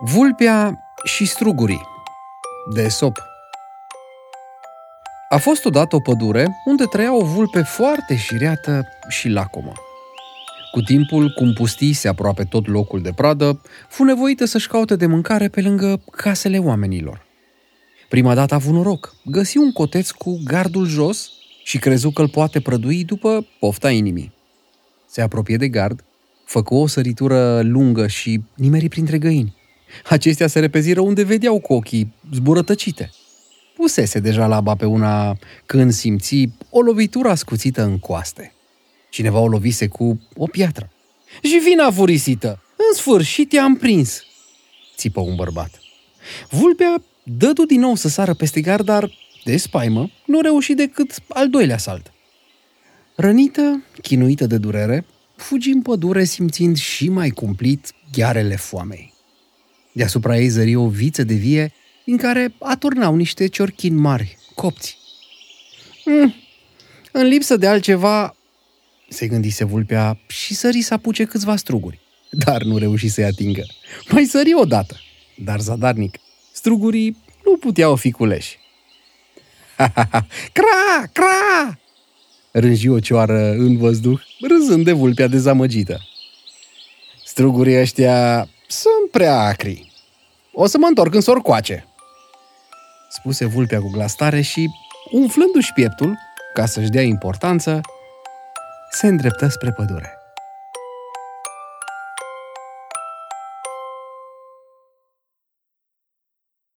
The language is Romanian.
Vulpea și strugurii de Esop. A fost odată o pădure unde trăia o vulpe foarte șireată și lacomă. Cu timpul, cum pustise aproape tot locul de pradă, fu nevoită să-și caute de mâncare pe lângă casele oamenilor. Prima dată a avut noroc, găsi un coteț cu gardul jos și crezu că îl poate prădui după pofta inimii. Se apropie de gard, făcu o săritură lungă și nimeri printre găini. Acestea se repeziră unde vedeau cu ochii, zburătăcite. Pusese deja laba pe una când simți o lovitură ascuțită în coaste. Cineva o lovise cu o piatră. "Jivina furisită! În sfârșit i-am prins!" țipă un bărbat. Vulpea dădu din nou să sară peste gard, dar, de spaimă, nu reuși decât al doilea salt. Rănită, chinuită de durere, fugi în pădure simțind și mai cumplit ghearele foamei. Deasupra ei zări o viță de vie din care aturnau niște ciorchini mari, copți. În lipsă de altceva, se gândise vulpea și sări să apuce câțiva struguri, dar nu reuși să-i atingă. Mai sări odată, dar zadarnic. Strugurii nu puteau fi culeși. "Cra, cra!" rânji o cioară în văzduh, râzând de vulpea dezamăgită. "Strugurii ăștia sunt prea acri. O să mă întorc în sorcoace," spuse vulpea cu glas tare și, umflându-și pieptul, ca să-și dea importanță, se îndreptă spre pădure.